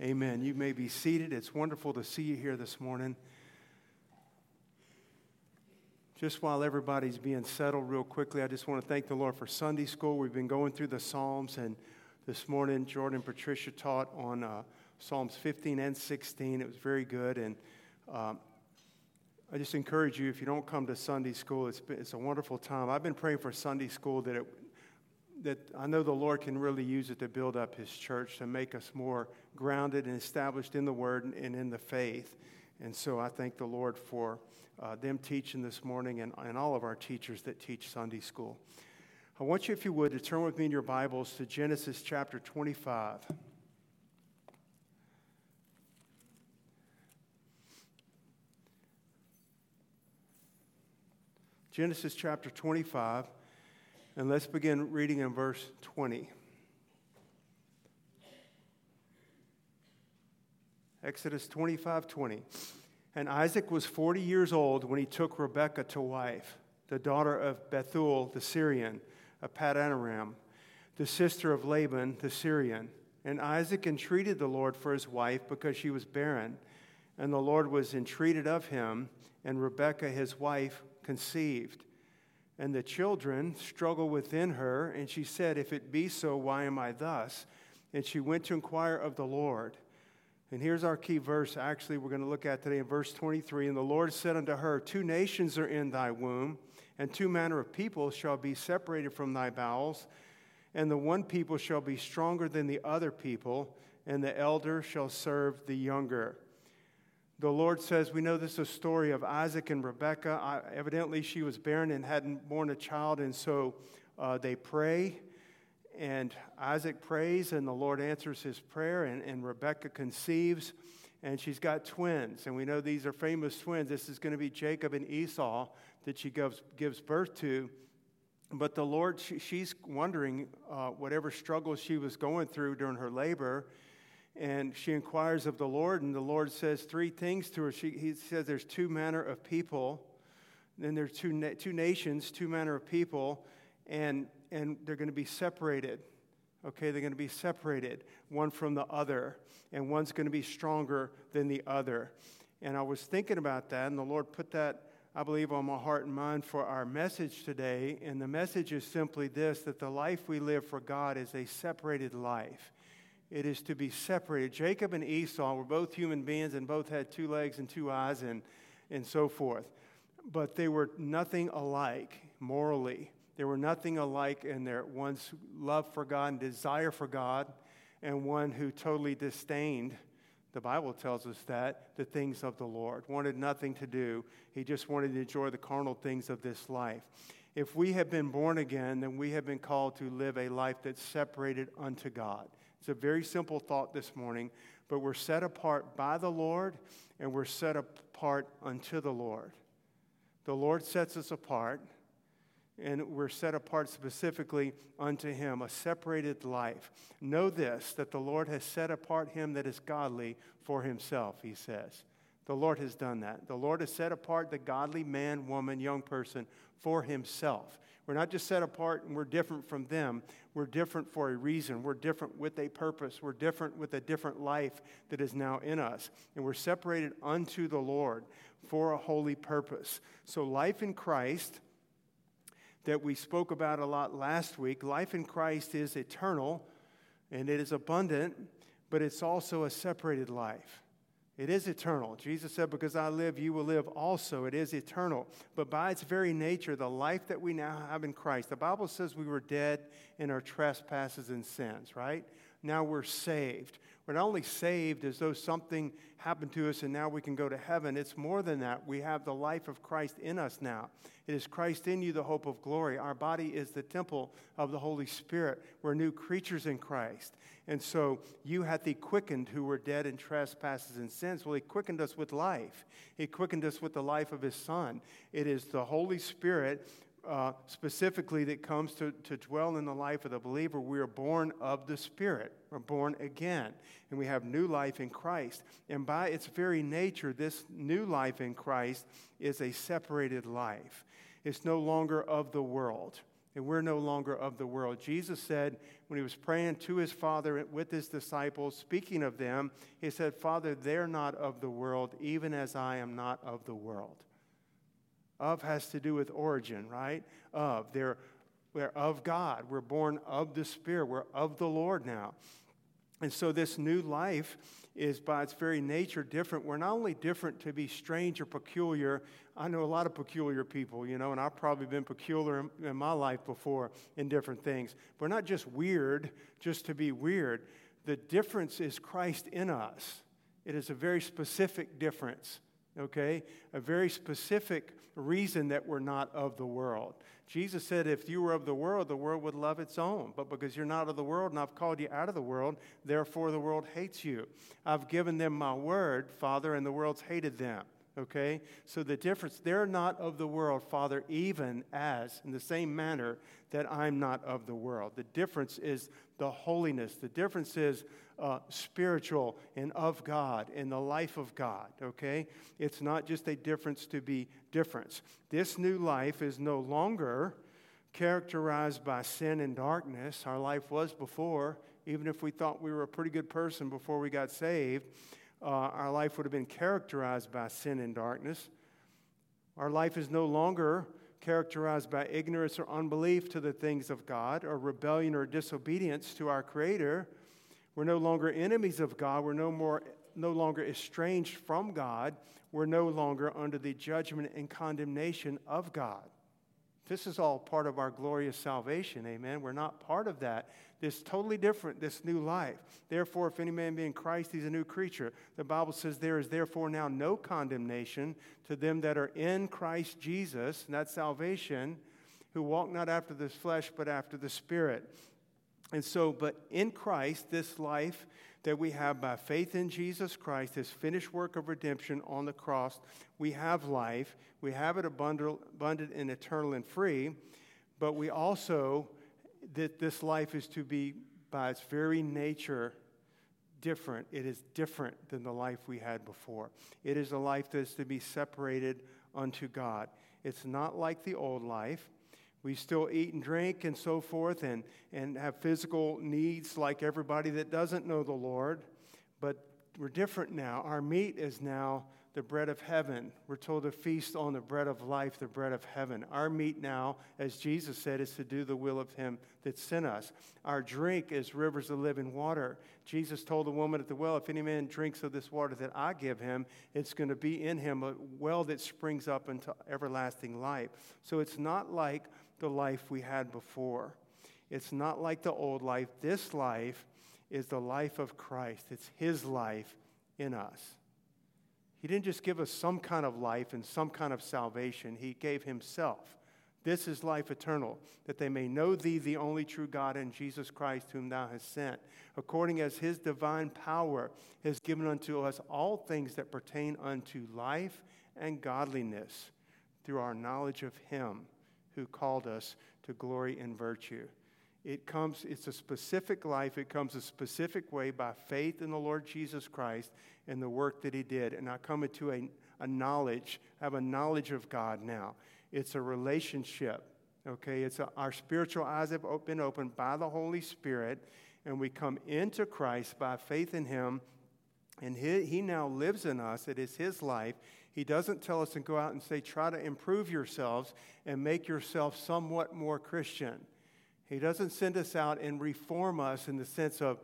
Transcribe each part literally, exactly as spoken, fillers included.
Amen. You may be seated. It's wonderful to see you here this morning. Just while everybody's being settled real quickly, I just want to thank the Lord for Sunday school. We've been going through the Psalms, and this morning Jordan and Patricia taught on uh, Psalms fifteen and sixteen. It was very good, and um, I just encourage you, if you don't come to Sunday school, it's, been, it's a wonderful time. I've been praying for Sunday school that it that I know the Lord can really use it to build up his church, to make us more grounded and established in the word and in the faith. And so I thank the Lord for uh, them teaching this morning and, and all of our teachers that teach Sunday school. I want you, if you would, to turn with me in your Bibles to Genesis chapter twenty-five. Genesis chapter twenty-five. And let's begin reading in verse twenty. Exodus twenty-five twenty. And Isaac was forty years old when he took Rebekah to wife, the daughter of Bethuel the Syrian, a Paddan Aram, the sister of Laban the Syrian. And Isaac entreated the Lord for his wife because she was barren. And the Lord was entreated of him, and Rebekah his wife conceived. And the children struggled within her, and she said, "If it be so, why am I thus?" And she went to inquire of the Lord. And here's our key verse, actually, we're going to look at today in verse twenty-three. And the Lord said unto her, "Two nations are in thy womb, and two manner of people shall be separated from thy bowels. And the one people shall be stronger than the other people, and the elder shall serve the younger." The Lord says, we know this is a story of Isaac and Rebekah. I, evidently, she was barren and hadn't born a child, and so uh, they pray, and Isaac prays, and the Lord answers his prayer, and, and Rebekah conceives, and she's got twins, and we know these are famous twins. This is going to be Jacob and Esau that she gives, gives birth to, but the Lord, she, she's wondering uh, whatever struggle she was going through during her labor. And she inquires of the Lord, and the Lord says three things to her. She, he says there's two manner of people, then there's two na- two nations, two manner of people, and and they're going to be separated. Okay, they're going to be separated, one from the other, and one's going to be stronger than the other. And I was thinking about that, and the Lord put that, I believe, on my heart and mind for our message today. And the message is simply this, that the life we live for God is a separated life. It is to be separated. Jacob and Esau were both human beings and both had two legs and two eyes and, and so forth. But they were nothing alike morally. They were nothing alike in their one's love for God and desire for God, and one who totally disdained, the Bible tells us that, the things of the Lord. Wanted nothing to do. He just wanted to enjoy the carnal things of this life. If we have been born again, then we have been called to live a life that's separated unto God. It's a very simple thought this morning, but we're set apart by the Lord, and we're set apart unto the Lord. The Lord sets us apart, and we're set apart specifically unto him, a separated life. Know this, that the Lord has set apart him that is godly for himself, he says. The Lord has done that. The Lord has set apart the godly man, woman, young person for himself. We're not just set apart and we're different from them. We're different for a reason. We're different with a purpose. We're different with a different life that is now in us. And we're separated unto the Lord for a holy purpose. So life in Christ, that we spoke about a lot last week, life in Christ is eternal and it is abundant, but it's also a separated life. It is eternal. Jesus said, because I live, you will live also. It is eternal. But by its very nature, the life that we now have in Christ, the Bible says we were dead in our trespasses and sins, right? Now we're saved. We're not only saved as though something happened to us and now we can go to heaven. It's more than that. We have the life of Christ in us now. It is Christ in you, the hope of glory. Our body is the temple of the Holy Spirit. We're new creatures in Christ. And so you hath he quickened who were dead in trespasses and sins. Well, he quickened us with life. He quickened us with the life of his Son. It is the Holy Spirit Uh, specifically that comes to, to dwell in the life of the believer. We are born of the Spirit. We're born again, and we have new life in Christ. And by its very nature, this new life in Christ is a separated life. It's no longer of the world. and we're no longer of the world. Jesus said when he was praying to his Father with his disciples, speaking of them, he said, Father, they're not of the world, even as I am not of the world. Of has to do with origin, right? Of. They're, we're of God. We're born of the Spirit. We're of the Lord now. And so this new life is by its very nature different. We're not only different to be strange or peculiar. I know a lot of peculiar people, you know, and I've probably been peculiar in, in my life before in different things. We're not just weird, just to be weird. The difference is Christ in us. It is a very specific difference, okay? A very specific reason that we're not of the world. Jesus said, if you were of the world, the world would love its own. But because you're not of the world and I've called you out of the world, therefore the world hates you. I've given them my word, Father, and the world's hated them. Okay? So the difference, they're not of the world, Father, even as, in the same manner, that I'm not of the world. The difference is the holiness. The difference is uh, spiritual and of God and the life of God. Okay? It's not just a difference to be different. This new life is no longer characterized by sin and darkness. Our life was before, even if we thought we were a pretty good person before we got saved. Uh, our life would have been characterized by sin and darkness. Our life is no longer characterized by ignorance or unbelief to the things of God, or rebellion or disobedience to our Creator. We're no longer enemies of God. We're no more, no longer estranged from God. We're no longer under the judgment and condemnation of God. This is all part of our glorious salvation, amen? We're not part of that. This is totally different, this new life. Therefore, if any man be in Christ, he's a new creature. The Bible says there is therefore now no condemnation to them that are in Christ Jesus, and that's salvation, who walk not after this flesh, but after the Spirit. And so, but in Christ, this life that we have by faith in Jesus Christ, his finished work of redemption on the cross, we have life. We have it abundant and eternal and free, but we also, that this life is to be by its very nature different. It is different than the life we had before. It is a life that is to be separated unto God. It's not like the old life. We still eat and drink and so forth and, and have physical needs like everybody that doesn't know the Lord, but we're different now. Our meat is now the bread of heaven. We're told to feast on the bread of life, the bread of heaven. Our meat now, as Jesus said, is to do the will of him that sent us. Our drink is rivers of living water. Jesus told the woman at the well, if any man drinks of this water that I give him, it's going to be in him a well that springs up into everlasting life. So it's not like the life we had before. It's not like the old life. This life is the life of Christ. It's his life in us. He didn't just give us some kind of life and some kind of salvation. He gave himself. This is life eternal, that they may know thee, the only true God, and Jesus Christ, whom thou hast sent. According as his divine power has given unto us all things that pertain unto life and godliness, through our knowledge of him who called us to glory and virtue. It comes, it's a specific life. It comes a specific way by faith in the Lord Jesus Christ and the work that he did. And I come into a, a knowledge, have a knowledge of God now. It's a relationship, okay? It's a, our spiritual eyes have been opened by the Holy Spirit, and we come into Christ by faith in him. And he, he now lives in us. It is his life. He doesn't tell us to go out and say, try to improve yourselves and make yourself somewhat more Christian. He doesn't send us out and reform us in the sense of,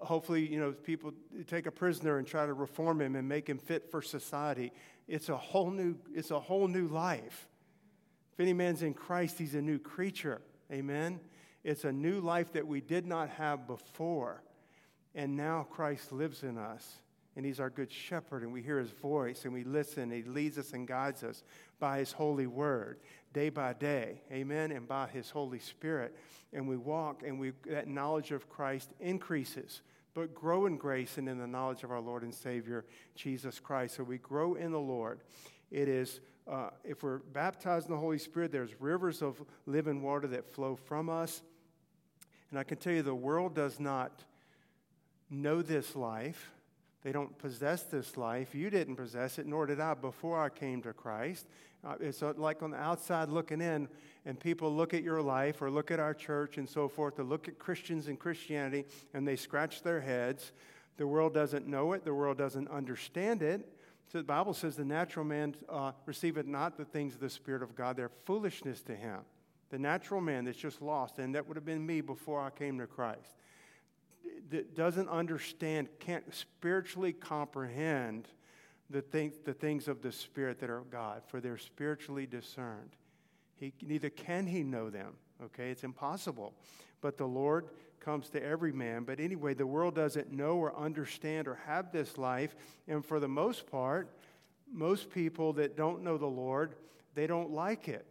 hopefully, you know, people take a prisoner and try to reform him and make him fit for society. It's a whole new, it's a whole new life. If any man's in Christ, he's a new creature. Amen? It's a new life that we did not have before. And now Christ lives in us. And he's our good shepherd, and we hear his voice, and we listen. He leads us and guides us by his holy word, day by day, amen, and by his Holy Spirit. And we walk, and we that knowledge of Christ increases, but grow in grace and in the knowledge of our Lord and Savior, Jesus Christ. So we grow in the Lord. It is, uh, if we're baptized in the Holy Spirit, there's rivers of living water that flow from us. And I can tell you, the world does not know this life. They don't possess this life. You didn't possess it, nor did I before I came to Christ. Uh, it's like on the outside looking in, and people look at your life or look at our church and so forth, to look at Christians and Christianity, and they scratch their heads. The world doesn't know it. The world doesn't understand it. So the Bible says the natural man uh, receiveth not the things of the Spirit of God. They're foolishness to him. The natural man that's just lost, and that would have been me before I came to Christ, that doesn't understand, can't spiritually comprehend the things, the things of the Spirit that are of God, for they're spiritually discerned. He neither can he know them. Okay, it's impossible. But the Lord comes to every man. But anyway, the world doesn't know or understand or have this life. And for the most part, most people that don't know the Lord, they don't like it.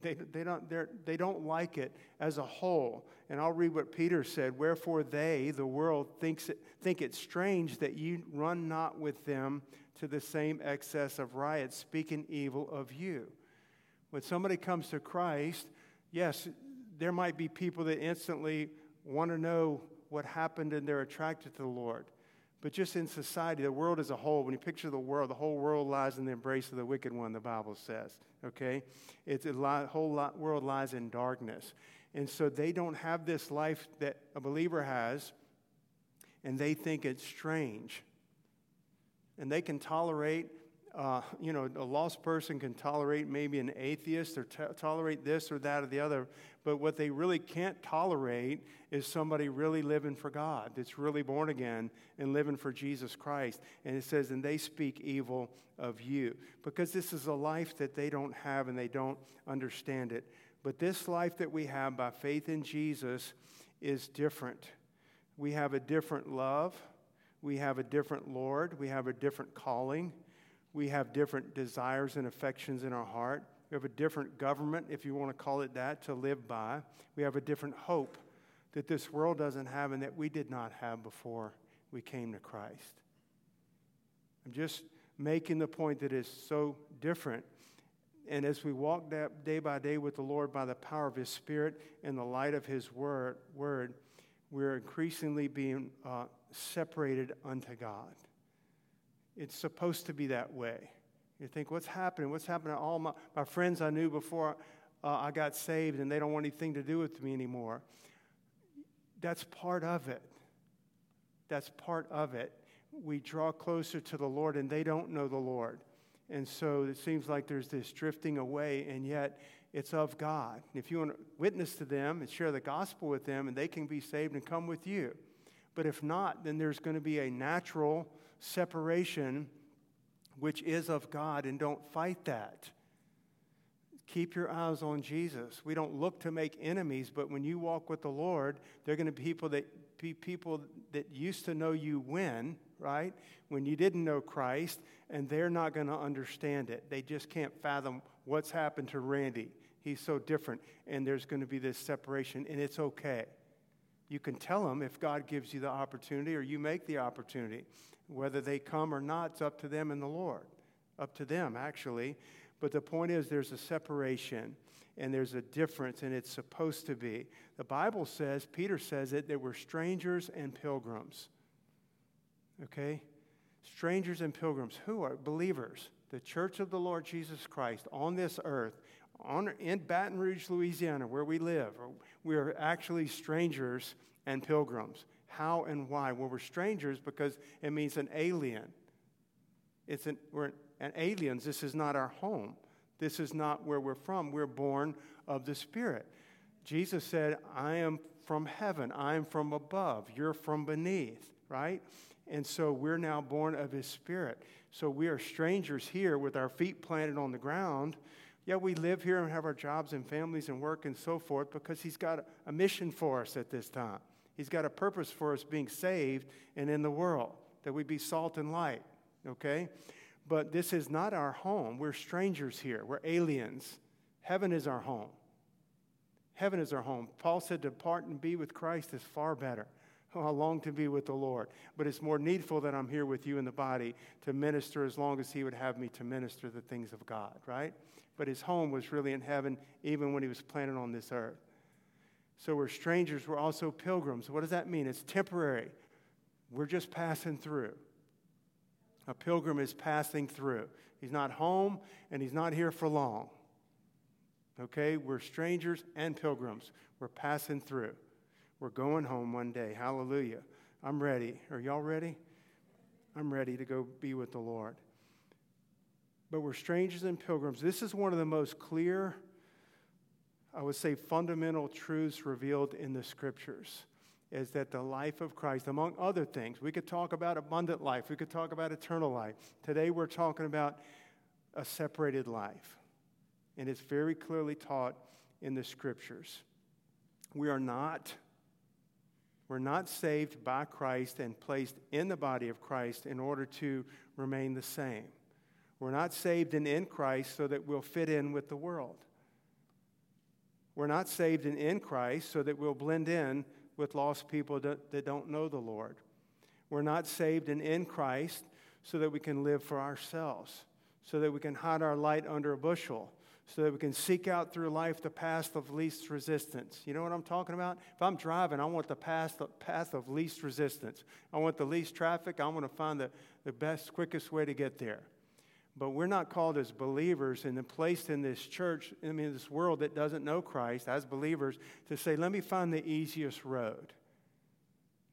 They, they don't they don't like it as a whole. And I'll read what Peter said. Wherefore they, the world, thinks it, think it strange that you run not with them to the same excess of riot, speaking evil of you. When somebody comes to Christ, yes, there might be people that instantly want to know what happened and they're attracted to the Lord. But just in society, the world as a whole, when you picture the world, the whole world lies in the embrace of the wicked one, the Bible says, okay? It's a lot, whole lot, world lies in darkness. And so they don't have this life that a believer has, and they think it's strange. And they can tolerate, uh, you know, a lost person can tolerate maybe an atheist or to- tolerate this or that or the other, but what they really can't tolerate is somebody really living for God, that's really born again and living for Jesus Christ. And it says, and they speak evil of you, because this is a life that they don't have and they don't understand it. But this life that we have by faith in Jesus is different. We have a different love. We have a different Lord. We have a different calling. We have different desires and affections in our heart. We have a different government, if you want to call it that, to live by. We have a different hope that this world doesn't have and that we did not have before we came to Christ. I'm just making the point that it's so different. And as we walk that day by day with the Lord by the power of His Spirit and the light of His Word, word we're increasingly being uh, separated unto God. It's supposed to be that way. You think, what's happening? What's happening to all my, my friends I knew before uh, I got saved, and they don't want anything to do with me anymore? That's part of it. That's part of it. We draw closer to the Lord, and they don't know the Lord. And so it seems like there's this drifting away, and yet it's of God. And if you want to witness to them and share the gospel with them, and they can be saved and come with you. But if not, then there's going to be a natural separation, which is of God, and don't fight that. Keep your eyes on Jesus. We don't look to make enemies, but when you walk with the Lord, they're going to be people that be people that used to know you when, right? When you didn't know Christ, and they're not going to understand it. They just can't fathom what's happened to Randy. He's so different, and there's going to be this separation, and it's okay. You can tell them if God gives you the opportunity, or you make the opportunity. Whether they come or not, it's up to them and the Lord. Up to them, actually. But the point is, there's a separation, and there's a difference, and it's supposed to be. The Bible says, Peter says it, that we're strangers and pilgrims. Okay? Strangers and pilgrims. Who are believers? The church of the Lord Jesus Christ on this earth, on in Baton Rouge, Louisiana, where we live. We are actually strangers and pilgrims. How and why? Well, we're strangers because it means an alien. It's an, we're an aliens. This is not our home. This is not where we're from. We're born of the Spirit. Jesus said, I am from heaven. I am from above. You're from beneath, right? And so we're now born of His Spirit. So we are strangers here with our feet planted on the ground. Yeah, we live here and have our jobs and families and work and so forth because He's got a mission for us at this time. He's got a purpose for us being saved and in the world, that we be salt and light, okay? But this is not our home. We're strangers here. We're aliens. Heaven is our home. Heaven is our home. Paul said to depart and be with Christ is far better. Oh, I long to be with the Lord. But it's more needful that I'm here with you in the body to minister as long as He would have me to minister the things of God, right? But His home was really in heaven even when He was planted on this earth. So we're strangers, we're also pilgrims. What does that mean? It's temporary. We're just passing through. A pilgrim is passing through. He's not home, and he's not here for long. Okay? We're strangers and pilgrims. We're passing through. We're going home one day. Hallelujah. I'm ready. Are y'all ready? I'm ready to go be with the Lord. But we're strangers and pilgrims. This is one of the most clear, I would say, fundamental truths revealed in the Scriptures, is that the life of Christ, among other things, we could talk about abundant life. We could talk about eternal life. Today we're talking about a separated life. And it's very clearly taught in the Scriptures. We are not, we're not saved by Christ and placed in the body of Christ in order to remain the same. We're not saved and in Christ so that we'll fit in with the world. We're not saved and in Christ so that we'll blend in with lost people that don't know the Lord. We're not saved and in Christ so that we can live for ourselves, so that we can hide our light under a bushel, so that we can seek out through life the path of least resistance. You know what I'm talking about? If I'm driving, I want the path, the path of least resistance. I want the least traffic. I want to find the, the best, quickest way to get there. But we're not called as believers and placed in this church, I mean, this world that doesn't know Christ, as believers, to say, let me find the easiest road.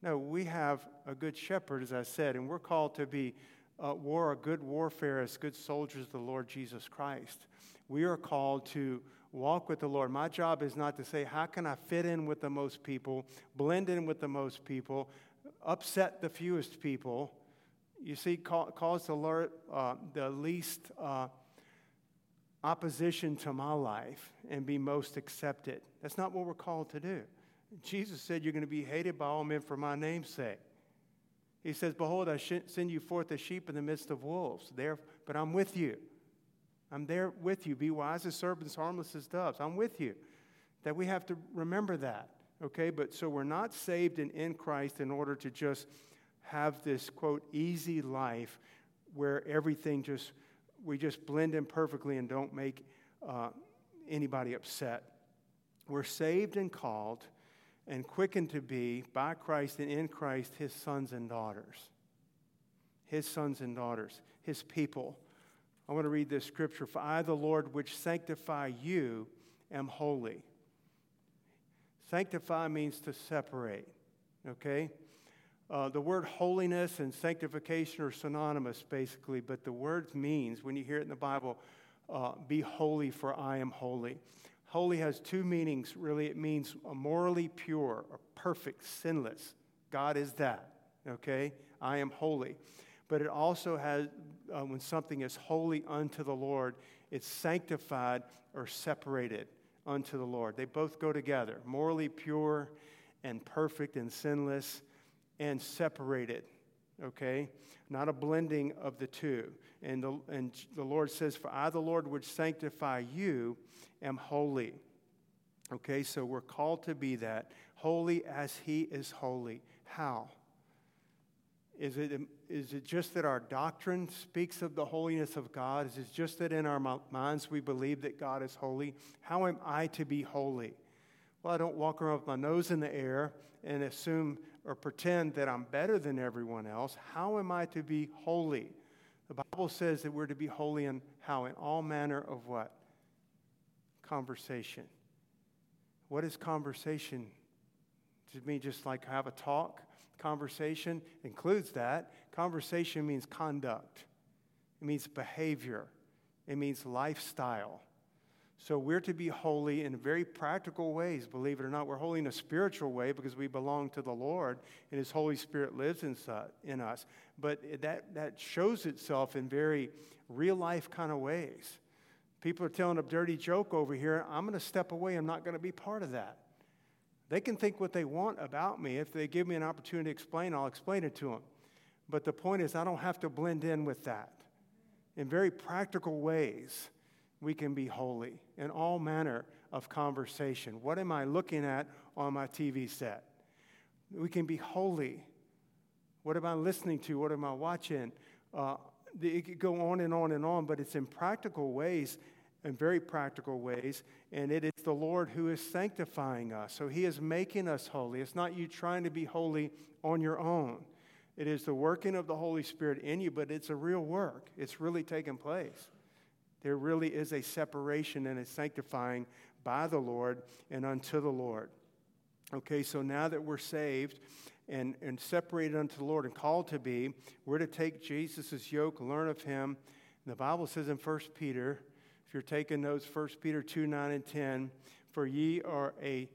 No, we have a good shepherd, as I said, and we're called to be uh, war, a good warfare as good soldiers of the Lord Jesus Christ. We are called to walk with the Lord. My job is not to say, how can I fit in with the most people, blend in with the most people, upset the fewest people? You see, cause the, uh, the least uh, opposition to my life and be most accepted. That's not what we're called to do. Jesus said, you're going to be hated by all men for my name's sake. He says, behold, I send you forth as sheep in the midst of wolves. There, but I'm with you. I'm there with you. Be wise as serpents, harmless as doves. I'm with you. That we have to remember that, okay? But so we're not saved and in Christ in order to just have this, quote, easy life where everything just, we just blend in perfectly and don't make uh, anybody upset. We're saved and called and quickened to be by Christ and in Christ his sons and daughters. His sons and daughters, his people. I want to read this scripture. For I, the Lord, which sanctify you, am holy. Sanctify means to separate, okay? Uh, the word holiness and sanctification are synonymous, basically, but the word means, when you hear it in the Bible, uh, be holy for I am holy. Holy has two meanings, really. It means morally pure, or perfect, sinless. God is that, okay? I am holy. But it also has, uh, when something is holy unto the Lord, it's sanctified or separated unto the Lord. They both go together, morally pure and perfect and sinless and separated, okay? Not a blending of the two. And the, and the Lord says, for I, the Lord, which sanctify you, am holy. Okay, so we're called to be that, holy as he is holy. How? Is it, is it just that our doctrine speaks of the holiness of God? Is it just that in our minds we believe that God is holy? How am I to be holy? Well, I don't walk around with my nose in the air and assume or pretend that I'm better than everyone else. How am I to be holy? The Bible says that we're to be holy in how? In all manner of what? Conversation. What is conversation? Does it mean just like have a talk? Conversation includes that. Conversation means conduct. It means behavior. It means lifestyle. So we're to be holy in very practical ways, believe it or not. We're holy in a spiritual way because we belong to the Lord and his Holy Spirit lives in us. But that, that shows itself in very real-life kind of ways. People are telling a dirty joke over here. I'm going to step away. I'm not going to be part of that. They can think what they want about me. If they give me an opportunity to explain, I'll explain it to them. But the point is, I don't have to blend in with that. In very practical ways, we can be holy in all manner of conversation. What am I looking at on my T V set? We can be holy. What am I listening to? What am I watching? Uh, it could go on and on and on, but it's in practical ways, in very practical ways, and it is the Lord who is sanctifying us. So he is making us holy. It's not you trying to be holy on your own. It is the working of the Holy Spirit in you, but it's a real work. It's really taking place. There really is a separation and a sanctifying by the Lord and unto the Lord. Okay, so now that we're saved and, and separated unto the Lord and called to be, we're to take Jesus' yoke, learn of him. And the Bible says in First Peter, if you're taking notes, First Peter two, nine, and ten, for ye are a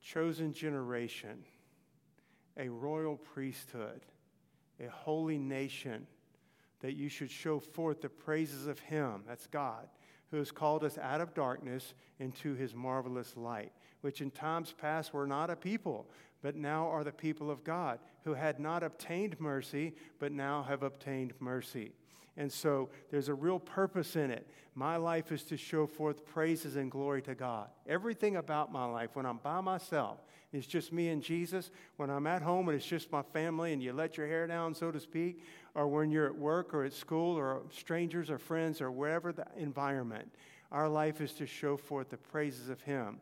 chosen generation, a royal priesthood, a holy nation, that you should show forth the praises of him, that's God, who has called us out of darkness into his marvelous light, which in times past were not a people, but now are the people of God, who had not obtained mercy, but now have obtained mercy. And so there's a real purpose in it. My life is to show forth praises and glory to God. Everything about my life, when I'm by myself, it's just me and Jesus. When I'm at home and it's just my family and you let your hair down, so to speak, or when you're at work or at school or strangers or friends or wherever the environment, our life is to show forth the praises of him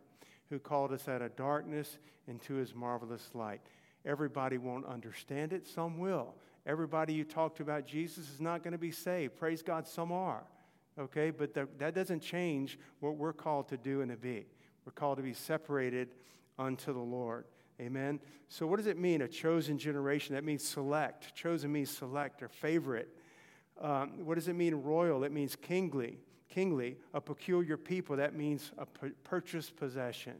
who called us out of darkness into his marvelous light. Everybody won't understand it. Some will. Everybody you talk to about Jesus is not going to be saved. Praise God, some are. Okay, but the, that doesn't change what we're called to do and to be. We're called to be separated unto the Lord. Amen. So what does it mean, a chosen generation? That means select. Chosen means select or favorite. Um, what does it mean, royal? It means kingly. Kingly, a peculiar people. That means a purchased possession.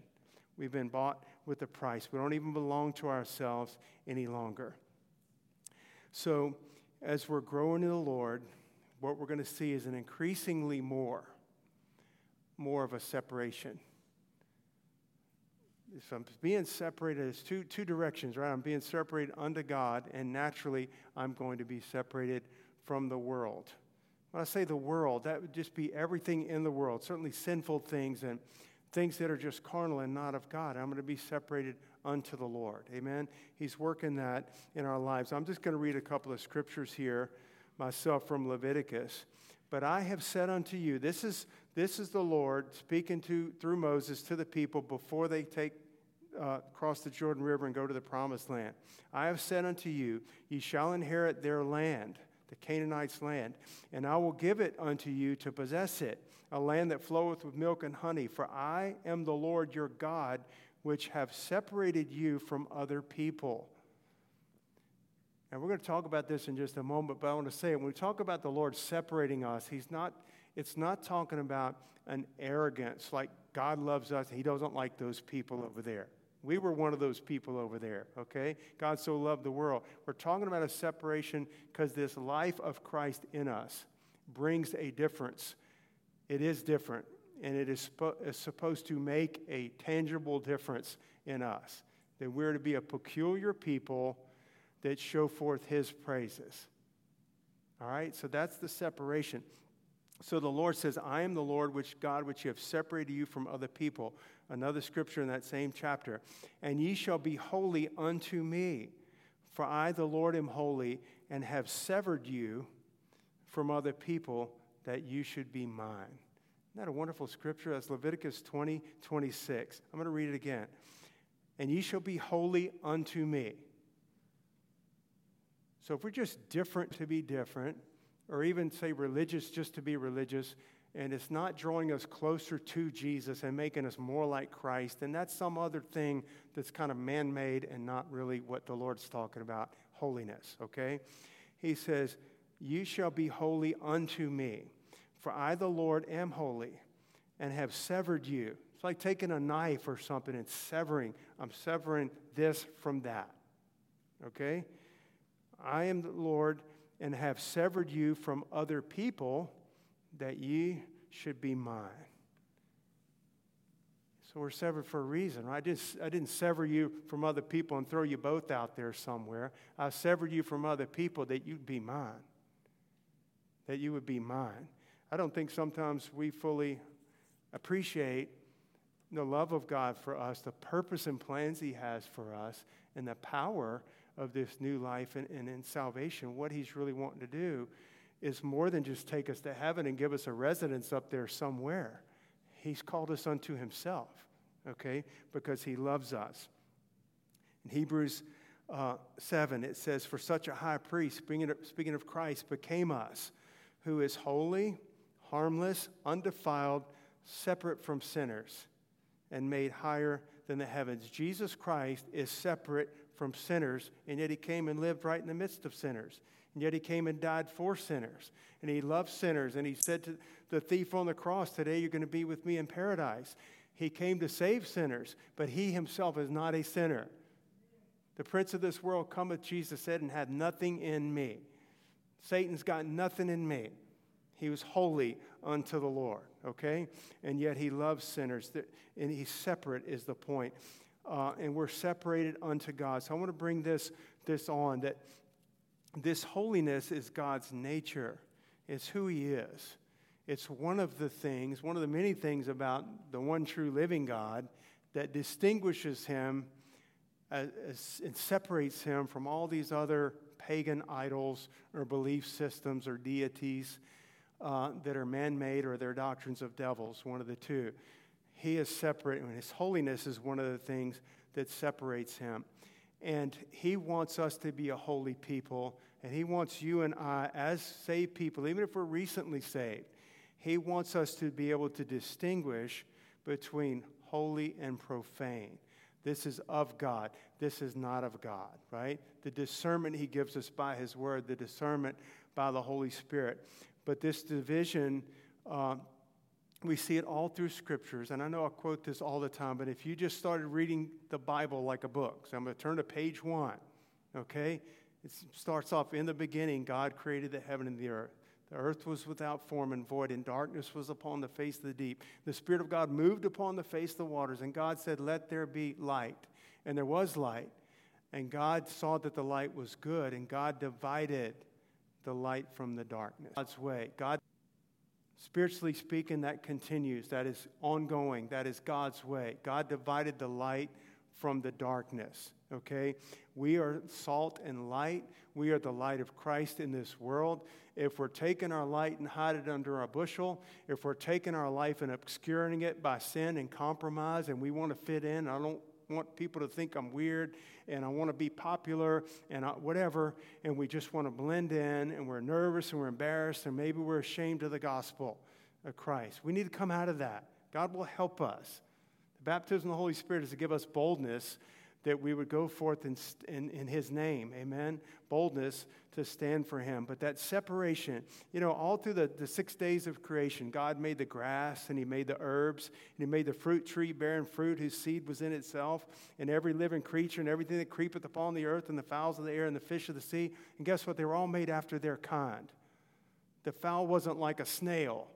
We've been bought with a price. We don't even belong to ourselves any longer. So as we're growing in the Lord, what we're going to see is an increasingly more, more of a separation. If I'm being separated, it's two, two directions, right? I'm being separated unto God, and naturally I'm going to be separated from the world. When I say the world, that would just be everything in the world, certainly sinful things and things that are just carnal and not of God. I'm going to be separated unto the Lord. Amen? He's working that in our lives. I'm just going to read a couple of scriptures here myself from Leviticus. But I have said unto you, this is this is the Lord speaking to through Moses to the people before they take uh, cross the Jordan River and go to the promised land. I have said unto you, ye shall inherit their land, the Canaanites' land, and I will give it unto you to possess it, a land that floweth with milk and honey. For I am the Lord your God, which have separated you from other people. And we're going to talk about this in just a moment, but I want to say, when we talk about the Lord separating us, he's not, it's not talking about an arrogance, like God loves us, he doesn't like those people over there. We were one of those people over there, okay? God so loved the world. We're talking about a separation because this life of Christ in us brings a difference. It is different. And it is, spo- is supposed to make a tangible difference in us. That we're to be a peculiar people that show forth his praises. All right? So that's the separation. So the Lord says, I am the Lord which God, which you have separated you from other people. Another scripture in that same chapter. And ye shall be holy unto me. For I, the Lord, am holy, and have severed you from other people, that you should be mine. Isn't that a wonderful scripture? That's Leviticus twenty, twenty-six. I'm going to read it again. And ye shall be holy unto me. So if we're just different to be different, or even say religious just to be religious, and it's not drawing us closer to Jesus and making us more like Christ, then that's some other thing that's kind of man-made and not really what the Lord's talking about, holiness, okay? He says, you shall be holy unto me. For I, the Lord, am holy, and have severed you. It's like taking a knife or something and severing. I'm severing this from that. Okay? I am the Lord, and have severed you from other people, that ye should be mine. So we're severed for a reason, right? I didn't, I didn't sever you from other people and throw you both out there somewhere. I severed you from other people that you'd be mine. That you would be mine. I don't think sometimes we fully appreciate the love of God for us, the purpose and plans he has for us, and the power of this new life and, and in salvation. What he's really wanting to do is more than just take us to heaven and give us a residence up there somewhere. He's called us unto himself, okay, because he loves us. In Hebrews uh, seven, it says, "For such a high priest," speaking of, speaking of Christ, "became us, who is holy, harmless, undefiled, separate from sinners, and made higher than the heavens." Jesus Christ is separate from sinners, and yet he came and lived right in the midst of sinners. And yet he came and died for sinners. And he loved sinners. And he said to the thief on the cross, "Today you're going to be with me in paradise." He came to save sinners, but he himself is not a sinner. "The prince of this world cometh," Jesus said, "and hath nothing in me." Satan's got nothing in me. He was holy unto the Lord, okay? And yet he loves sinners. And he's separate is the point. Uh, and we're separated unto God. So I want to bring this, this on, that this holiness is God's nature. It's who he is. It's one of the things, one of the many things about the one true living God that distinguishes him as, as, and separates him from all these other pagan idols or belief systems or deities Uh, that are man-made, or their doctrines of devils, one of the two. He is separate, and his holiness is one of the things that separates him. And he wants us to be a holy people, and he wants you and I, as saved people, even if we're recently saved, he wants us to be able to distinguish between holy and profane. This is of God. This is not of God, right? The discernment he gives us by his word, the discernment by the Holy Spirit. But this division, uh, we see it all through scriptures. And I know I quote this all the time, but if you just started reading the Bible like a book, so I'm going to turn to page one, okay? It starts off, "In the beginning, God created the heaven and the earth. The earth was without form and void, and darkness was upon the face of the deep. The Spirit of God moved upon the face of the waters, and God said, 'Let there be light.' And there was light. And God saw that the light was good, and God divided the light from the darkness." God's way. God, spiritually speaking, that continues. That is ongoing. That is God's way. God divided the light from the darkness. Okay? We are salt and light. We are the light of Christ in this world. If we're taking our light and hiding it under our bushel, if we're taking our life and obscuring it by sin and compromise, and we want to fit in, I don't want people to think I'm weird, and I want to be popular, and I, whatever, and we just want to blend in, and we're nervous, and we're embarrassed, and maybe we're ashamed of the gospel of Christ. We need to come out of that. God will help us. The baptism of the Holy Spirit is to give us boldness that we would go forth in, in, in his name, amen? Boldness to stand for him. But that separation, you know, all through the, the six days of creation, God made the grass, and he made the herbs, and he made the fruit tree bearing fruit, whose seed was in itself, and every living creature, and everything that creepeth upon the earth, and the fowls of the air, and the fish of the sea. And guess what? They were all made after their kind. The fowl wasn't like a snail,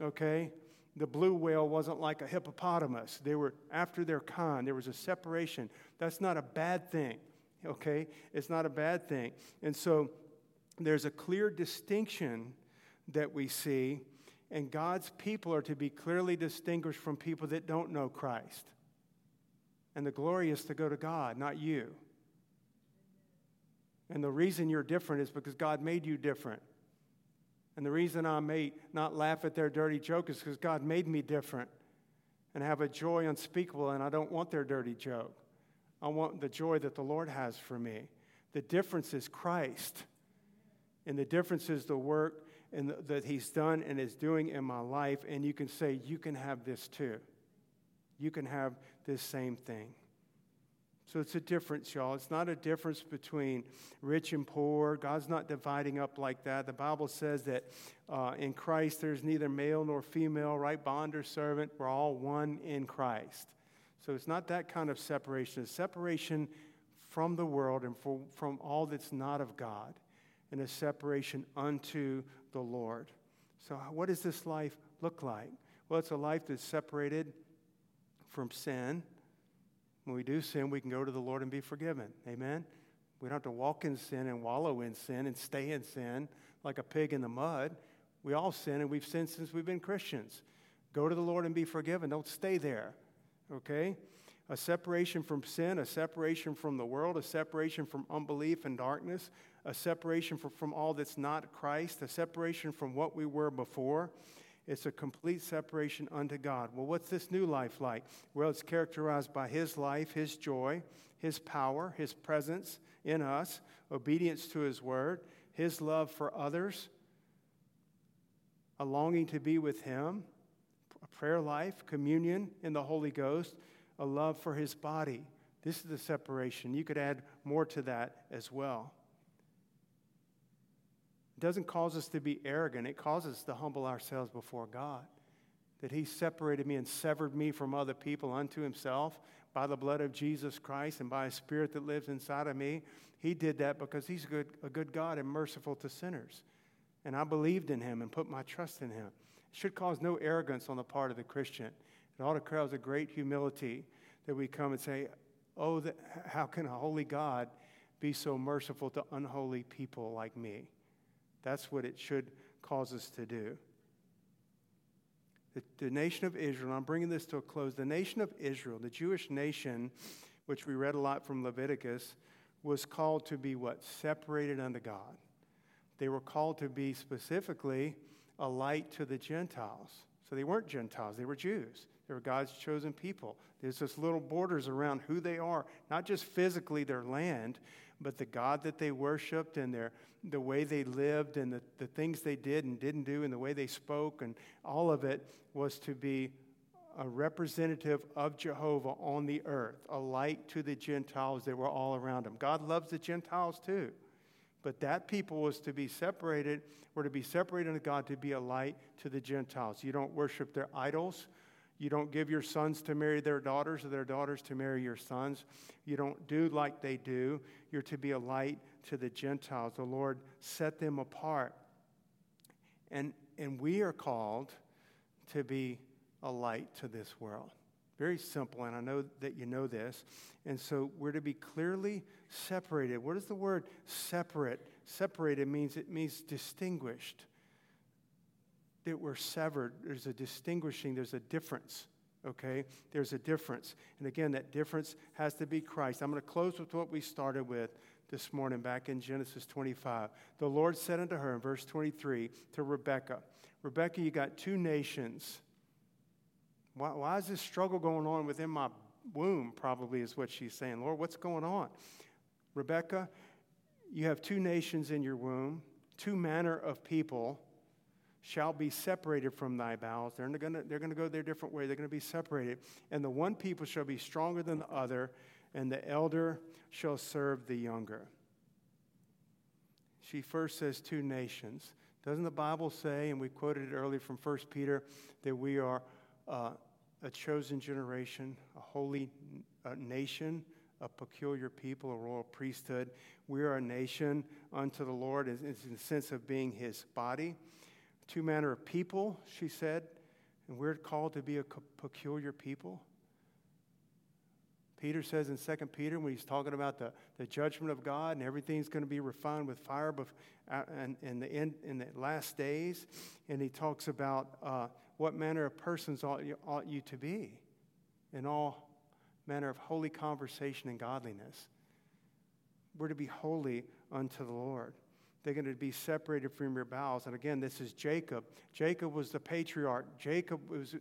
okay? The blue whale wasn't like a hippopotamus. They were after their kind. There was a separation. That's not a bad thing, okay? It's not a bad thing. And so there's a clear distinction that we see, and God's people are to be clearly distinguished from people that don't know Christ. And the glory is to go to God, not you. And the reason you're different is because God made you different. And the reason I may not laugh at their dirty joke is because God made me different and have a joy unspeakable, and I don't want their dirty joke. I want the joy that the Lord has for me. The difference is Christ, and the difference is the work and the, that he's done and is doing in my life, and you can say, you can have this too. You can have this same thing. So it's a difference, y'all. It's not a difference between rich and poor. God's not dividing up like that. The Bible says that uh, in Christ there's neither male nor female, right? Bond or servant. We're all one in Christ. So it's not that kind of separation. It's separation from the world and for, from all that's not of God, and a separation unto the Lord. So what does this life look like? Well, it's a life that's separated from sin. When we do sin, we can go to the Lord and be forgiven. Amen? We don't have to walk in sin and wallow in sin and stay in sin like a pig in the mud. We all sin, and we've sinned since we've been Christians. Go to the Lord and be forgiven. Don't stay there, okay? A separation from sin, a separation from the world, a separation from unbelief and darkness, a separation from, from all that's not Christ, a separation from what we were before. It's a complete separation unto God. Well, what's this new life like? Well, it's characterized by his life, his joy, his power, his presence in us, obedience to his word, his love for others, a longing to be with him, a prayer life, communion in the Holy Ghost, a love for his body. This is the separation. You could add more to that as well. It doesn't cause us to be arrogant. It causes us to humble ourselves before God. That he separated me and severed me from other people unto himself by the blood of Jesus Christ and by a spirit that lives inside of me. He did that because he's a good, a good God and merciful to sinners. And I believed in him and put my trust in him. It should cause no arrogance on the part of the Christian. It ought to cause a great humility that we come and say, oh, that, how can a holy God be so merciful to unholy people like me? That's what it should cause us to do. The, the nation of Israel, I'm bringing this to a close. The nation of Israel, the Jewish nation, which we read a lot from Leviticus, was called to be what? Separated unto God. They were called to be specifically a light to the Gentiles. So they weren't Gentiles, they were Jews. They were God's chosen people. There's this little borders around who they are, not just physically their land, but the God that they worshiped and their the way they lived and the, the things they did and didn't do and the way they spoke and all of it was to be a representative of Jehovah on the earth, a light to the Gentiles that were all around them. God loves the Gentiles too. But that people was to be separated, were to be separated unto God to be a light to the Gentiles. You don't worship their idols. You don't give your sons to marry their daughters or their daughters to marry your sons. You don't do like they do. You're to be a light to the Gentiles. The Lord set them apart. And, and we are called to be a light to this world. Very simple, and I know that you know this. And so we're to be clearly separated. What is the word separate? Separated means it means distinguished. That we're severed. There's a distinguishing. There's a difference, okay? There's a difference. And again, that difference has to be Christ. I'm going to close with what we started with this morning back in Genesis twenty-five. The Lord said unto her, in verse twenty-three, to Rebekah, Rebekah, you got two nations. Why, why is this struggle going on within my womb, probably is what she's saying. Lord, what's going on? Rebekah, you have two nations in your womb, two manner of people shall be separated from thy bowels. They're going to they're going to go their different way. They're going to be separated. And the one people shall be stronger than the other, and the elder shall serve the younger. She first says two nations. Doesn't the Bible say, and we quoted it earlier from First Peter, that we are uh, a chosen generation, a holy a nation, a peculiar people, a royal priesthood. We are a nation unto the Lord in the sense of being his body. Two manner of people, she said, and we're called to be a peculiar people. Peter says in Second Peter, when he's talking about the, the judgment of God and everything's going to be refined with fire in, in, the, end, in the last days, and he talks about uh, what manner of persons ought you, ought you to be in all manner of holy conversation and godliness. We're to be holy unto the Lord. They're going to be separated from your bowels. And again, this is Jacob. Jacob was the patriarch. Jacob was,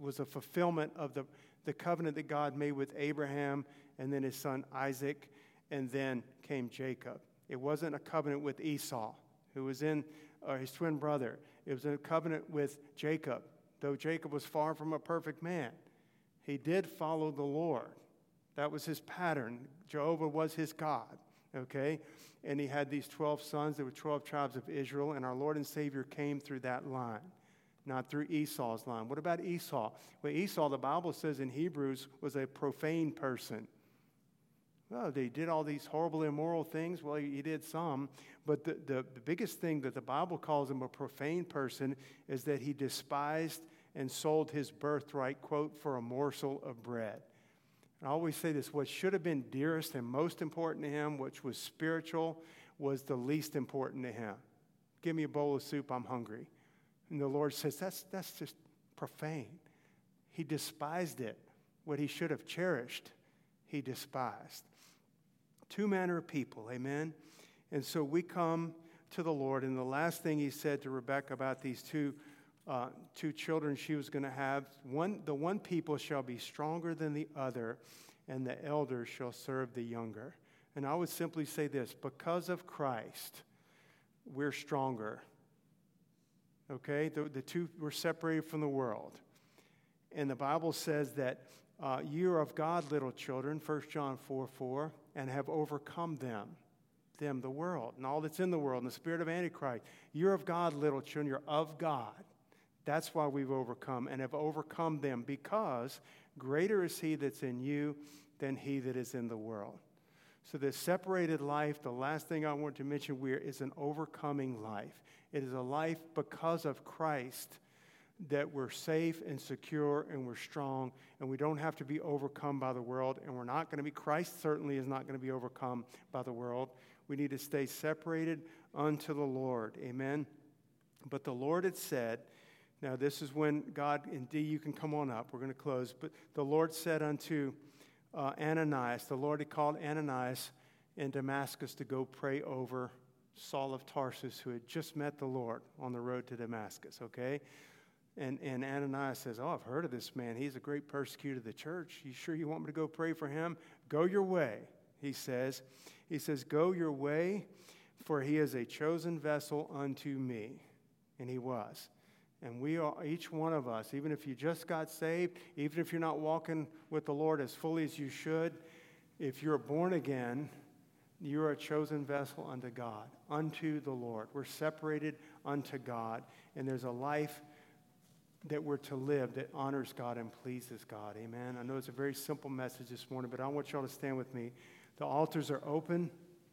was a fulfillment of the, the covenant that God made with Abraham and then his son Isaac, and then came Jacob. It wasn't a covenant with Esau, who was in uh, his twin brother. It was a covenant with Jacob, though Jacob was far from a perfect man. He did follow the Lord. That was his pattern. Jehovah was his God. Okay, and he had these twelve sons. There were twelve tribes of Israel, and our Lord and Savior came through that line, not through Esau's line. What about Esau? Well, Esau, the Bible says in Hebrews, was a profane person. Well, they did all these horrible, immoral things. Well, he did some, but the, the, the biggest thing that the Bible calls him a profane person is that he despised and sold his birthright, quote, for a morsel of bread. I always say this, what should have been dearest and most important to him, which was spiritual, was the least important to him. Give me a bowl of soup, I'm hungry. And the Lord says, that's, that's just profane. He despised it. What he should have cherished, he despised. Two manner of people, amen? And so we come to the Lord, and the last thing he said to Rebekah about these two uh, two children she was going to have. One, the one people shall be stronger than the other, and the elder shall serve the younger. And I would simply say this, because of Christ, we're stronger. Okay, the, the two were separated from the world. And the Bible says that uh, you are of God, little children, First John four four, and have overcome them, them, the world, and all that's in the world, and the spirit of Antichrist. You're of God, little children, you're of God. That's why we've overcome and have overcome them, because greater is he that's in you than he that is in the world. So this separated life, the last thing I want to mention we're, is an overcoming life. It is a life because of Christ that we're safe and secure and we're strong and we don't have to be overcome by the world, and we're not going to be, Christ certainly is not going to be overcome by the world. We need to stay separated unto the Lord. Amen. But the Lord had said, now this is when God, indeed you can come on up, we're going to close, but the Lord said unto Uh, Ananias, the Lord had called Ananias in Damascus to go pray over Saul of Tarsus, who had just met the Lord on the road to Damascus, okay? And and Ananias says, oh, I've heard of this man. He's a great persecutor of the church. You sure you want me to go pray for him? Go your way, he says. He says, go your way, for he is a chosen vessel unto me. And he was. And we are, each one of us, even if you just got saved, even if you're not walking with the Lord as fully as you should, if you're born again, you're a chosen vessel unto God, unto the Lord. We're separated unto God, and there's a life that we're to live that honors God and pleases God. Amen. I know it's a very simple message this morning, but I want y'all to stand with me. The altars are open.